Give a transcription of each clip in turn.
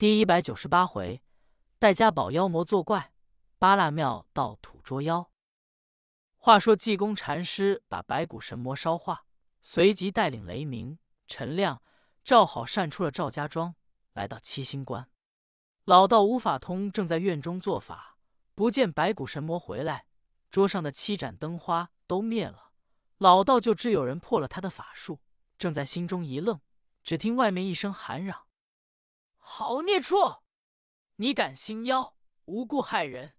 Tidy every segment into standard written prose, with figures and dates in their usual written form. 第198回，戴家堡妖魔作怪，八蜡庙盗土捉妖。话说济公禅师把白骨神魔烧化，随即带领雷鸣、陈亮、赵好善出了赵家庄，来到七星关。老道吴法通正在院中做法，不见白骨神魔回来，桌上的7盏灯花都灭了，老道就知有人破了他的法术，正在心中一愣，只听外面一声喊嚷：“好孽畜！你敢兴妖，无故害人，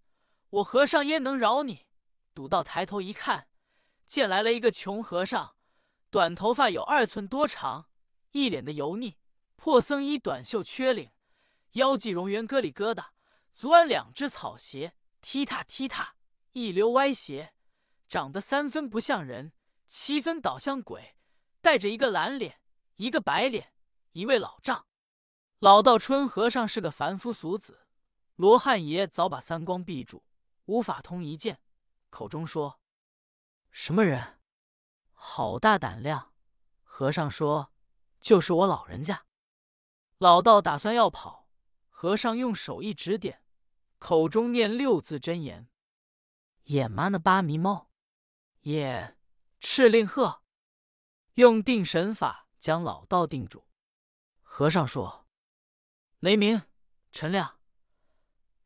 我和尚焉能饶你？”赌道抬头一看，见来了一个穷和尚，短头发有2寸多长，一脸的油腻，破僧衣短袖缺领，腰系绒圆疙里疙瘩，足安2只草鞋，踢踏踢踏，一溜歪斜，长得3分不像人，7分倒像鬼，带着一个蓝脸，一个白脸，一位老丈。老道春和尚是个凡夫俗子，罗汉爷早把三光闭住。吴法通一见，口中说：“什么人？好大胆量！”和尚说：“就是我老人家。”老道打算要跑，和尚用手一指点，口中念6字真言：“野蛮那巴迷猫，也赤令鹤。”用定神法将老道定住。和尚说：“雷鸣、陈亮，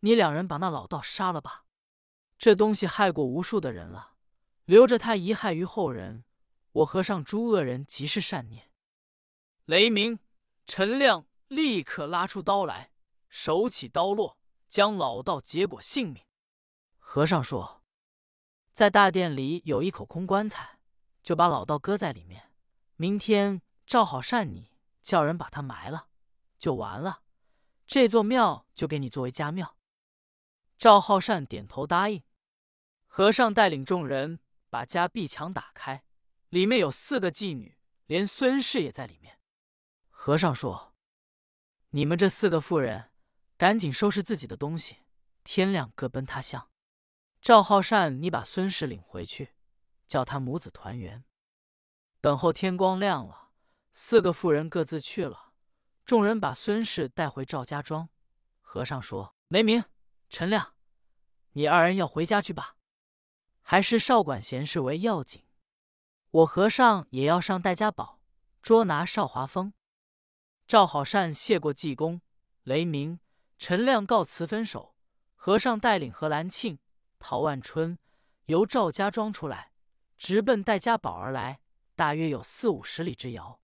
你2人把那老道杀了吧。这东西害过无数的人了，留着他贻害于后人。我和尚诛恶人即是善念。”雷鸣、陈亮立刻拉出刀来，手起刀落，将老道结果性命。和尚说：“在大殿里有一口空棺材，就把老道搁在里面。明天照好善你，叫人把他埋了，就完了。这座庙就给你作为家庙。”赵浩善点头答应。和尚带领众人把家壁墙打开，里面有4个妓女，连孙氏也在里面。和尚说：“你们这4个妇人，赶紧收拾自己的东西，天亮各奔他乡。赵浩善，你把孙氏领回去，叫他母子团圆。”等候天光亮了，4个妇人各自去了。众人把孙氏带回赵家庄。和尚说：“雷鸣、陈亮，你2人要回家去吧，还是少管闲事为要紧。我和尚也要上戴家堡捉拿邵华峰。”赵好善谢过济公、雷鸣、陈亮，告辞分手。和尚带领何兰庆、陶万春由赵家庄出来，直奔戴家堡而来，大约有40-50里之遥。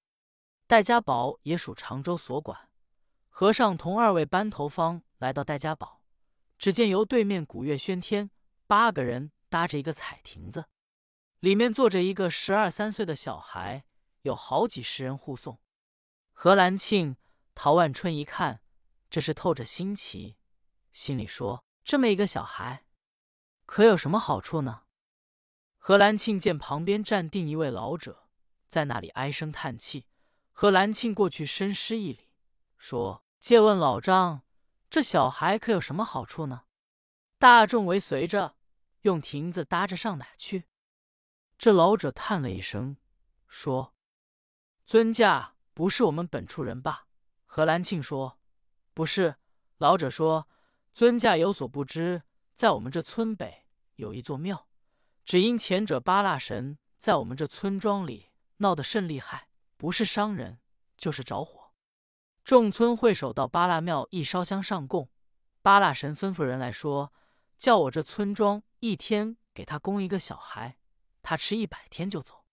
戴家堡也属常州所管。和尚同2位班头方来到戴家堡，只见由对面鼓乐喧天，8个人搭着一个彩亭子，里面坐着一个12-13岁的小孩，有好几十人护送。何兰庆、陶万春一看，这是透着新奇，心里说：“这么一个小孩，可有什么好处呢？”何兰庆见旁边站定一位老者，在那里唉声叹气。何兰庆过去深施一礼，说：“借问老丈，这小孩可有什么好处呢？”大众围随着，用亭子搭着上哪去。这老者叹了一声，说：“尊驾不是我们本处人吧？”何兰庆说：“不是。”老者说：“尊驾有所不知，在我们这村北有一座庙，只因前者八蜡神在我们这村庄里闹得甚厉害，不是伤人就是着火，众村会首到八蜡庙一烧香上供。八蜡神吩咐人来说，叫我这村庄1天给他供一个小孩，他吃100天就走。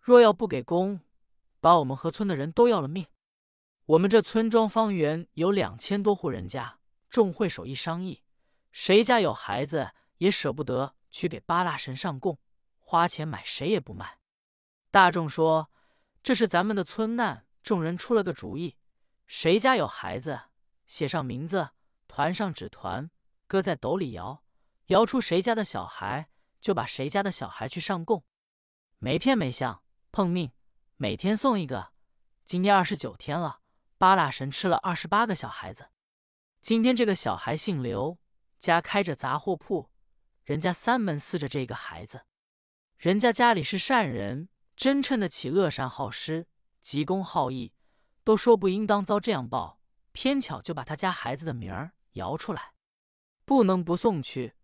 若要不给供，把我们和村的人都要了命。我们这村庄方圆有2000多户人家，众会首一商议，谁家有孩子也舍不得去给八蜡神上供，花钱买谁也不卖。”大众说：“这是咱们的村难。”众人出了个主意，谁家有孩子，写上名字，团上纸团，搁在斗里摇，摇出谁家的小孩，就把谁家的小孩去上供。没偏没向，碰命，每天送一个。今天29天了，八蜡神吃了28个小孩子。今天这个小孩姓刘，家开着杂货铺，人家3门饲着这个孩子。人家家里是善人，真称得起乐善好施、急公好义，都说不应当遭这样报。偏巧就把他家孩子的名儿摇出来，不能不送去。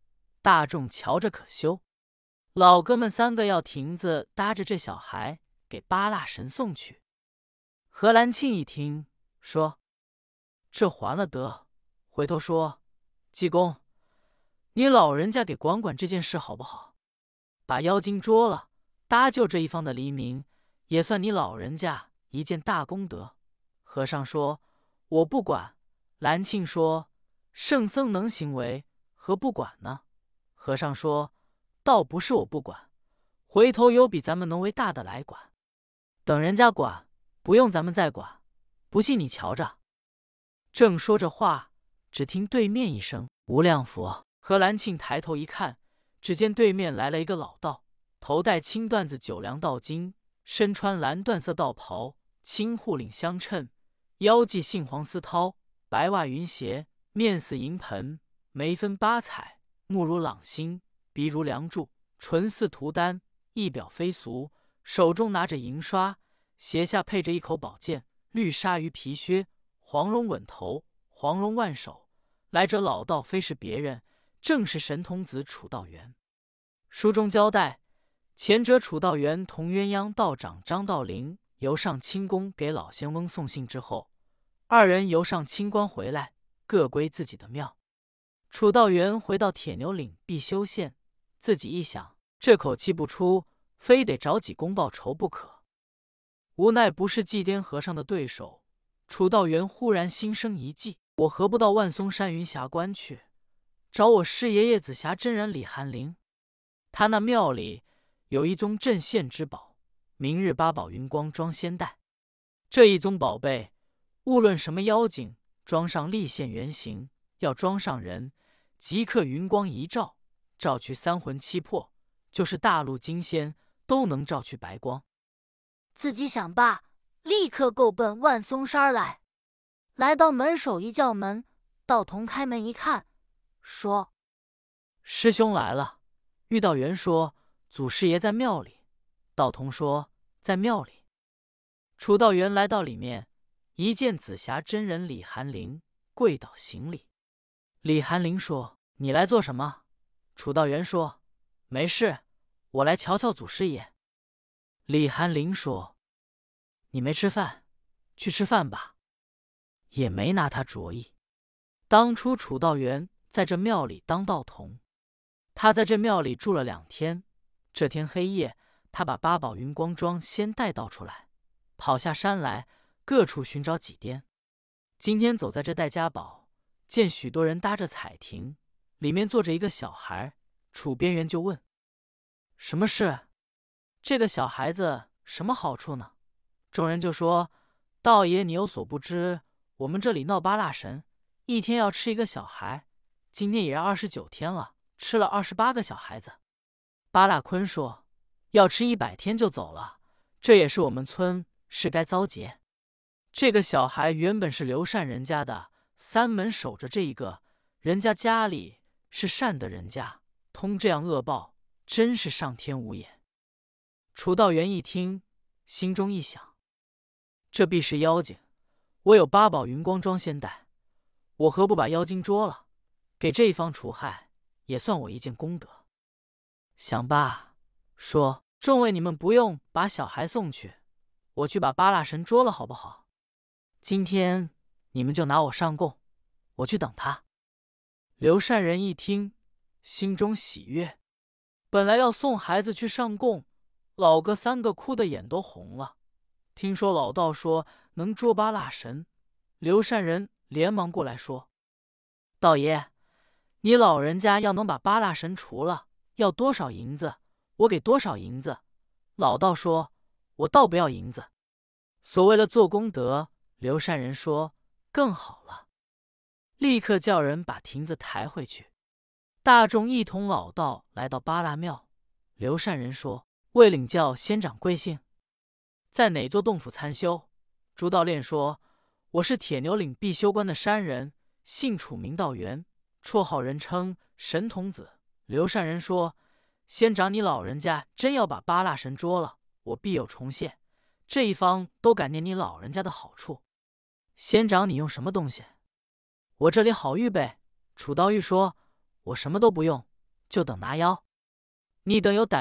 大众瞧着可羞，老哥们三个要亭子搭着这小孩给八蜡神送去。何兰庆一听说这还了得，回头说：“济公，你老人家给管管这件事好不好？把妖精捉了，搭救这一方的黎明，也算你老人家一件大功德。”和尚说：“我不管。”兰庆说：“圣僧能行为，何不管呢？”和尚说：“倒不是我不管，回头有比咱们能为大的来管。等人家管，不用咱们再管。不信你瞧着。”正说着话，只听对面一声“无量佛”。何兰庆抬头一看，只见对面来了一个老道，头戴青缎子九梁道巾，身穿蓝缎色道袍，青护领相衬，腰系杏黄丝绦，白袜云鞋，面似银盆，眉分八彩，目如朗星，鼻如梁柱，唇似涂丹，一表非俗，手中拿着银刷，鞋下配着一口宝剑，绿鲨鱼皮靴，黄绒稳头，黄绒腕手。来者老道非是别人，正是神童子楚道元。书中交代，前者楚道元同鸳鸯道长张道陵游上清宫给老仙翁送信之后，二人游上清关回来，各归自己的庙。楚道元回到铁牛岭必修县，自己一想，这口气不出，非得找济公报仇不可。无奈不是祭奠和尚的对手，楚道元忽然心生一计，我何不到万松山云霞关去，找我师爷爷紫霞真人李寒灵。他那庙里有一宗镇县之宝，明日八宝云光装仙袋。这一宗宝贝，无论什么妖精，装上立现原形，要装上人，即刻云光一照，照去三魂七魄，就是大陆金仙都能照去白光。自己想罢，立刻够奔万松山来，来到门首一叫门，道童开门一看，说：“师兄来了。”玉道元说：“祖师爷在庙里。”道童说：“在庙里。”楚道元来到里面，一见紫霞真人李寒灵，跪倒行礼。李寒灵说：“你来做什么？”楚道元说：“没事，我来瞧瞧祖师爷。”李寒灵说：“你没吃饭，去吃饭吧。”也没拿他着意。当初楚道元在这庙里当道童，他在这庙里住了2天。这天黑夜，他把八宝云光装仙袋倒出来，跑下山来，各处寻找几颠。今天走在这戴家堡，见许多人搭着彩亭，里面坐着一个小孩。楚边缘就问：“什么事？这个小孩子什么好处呢？”众人就说：“道爷，你有所不知，我们这里闹八蜡神，一天要吃一个小孩，今天也要29天了，吃了28个小孩子。”八蜡坤说：“要吃100天就走了，这也是我们村，是该遭劫。这个小孩原本是刘善人家的，三门守着这一个，人家家里是善的人家，通这样恶报，真是上天无眼。”楚道元一听，心中一想，这必是妖精，我有八宝云光装仙袋，我何不把妖精捉了，给这一方除害，也算我一件功德。想罢，说：“众位，你们不用把小孩送去，我去把八蜡神捉了好不好？今天你们就拿我上供，我去等他。”刘善人一听，心中喜悦，本来要送孩子去上供，老哥三个哭得眼都红了。听说老道说能捉八蜡神，刘善人连忙过来说：“道爷，你老人家要能把八蜡神除了，要多少银子？我给多少银子。”老道说：“我倒不要银子。”所谓了做功德，刘善人说：“更好了。”立刻叫人把亭子抬回去。大众一同老道来到八蜡庙，刘善人说：“未领教仙长贵姓，在哪座洞府参修？”朱道炼说：“我是铁牛岭必修关的山人，姓楚名道元，绰号人称神童子。”刘善人说：“仙长，你老人家真要把八蜡神捉了，我必有重谢，这一方都感念你老人家的好处。仙长，你用什么东西？我这里好预备。”楚刀玉说：“我什么都不用，就等拿妖。你等有胆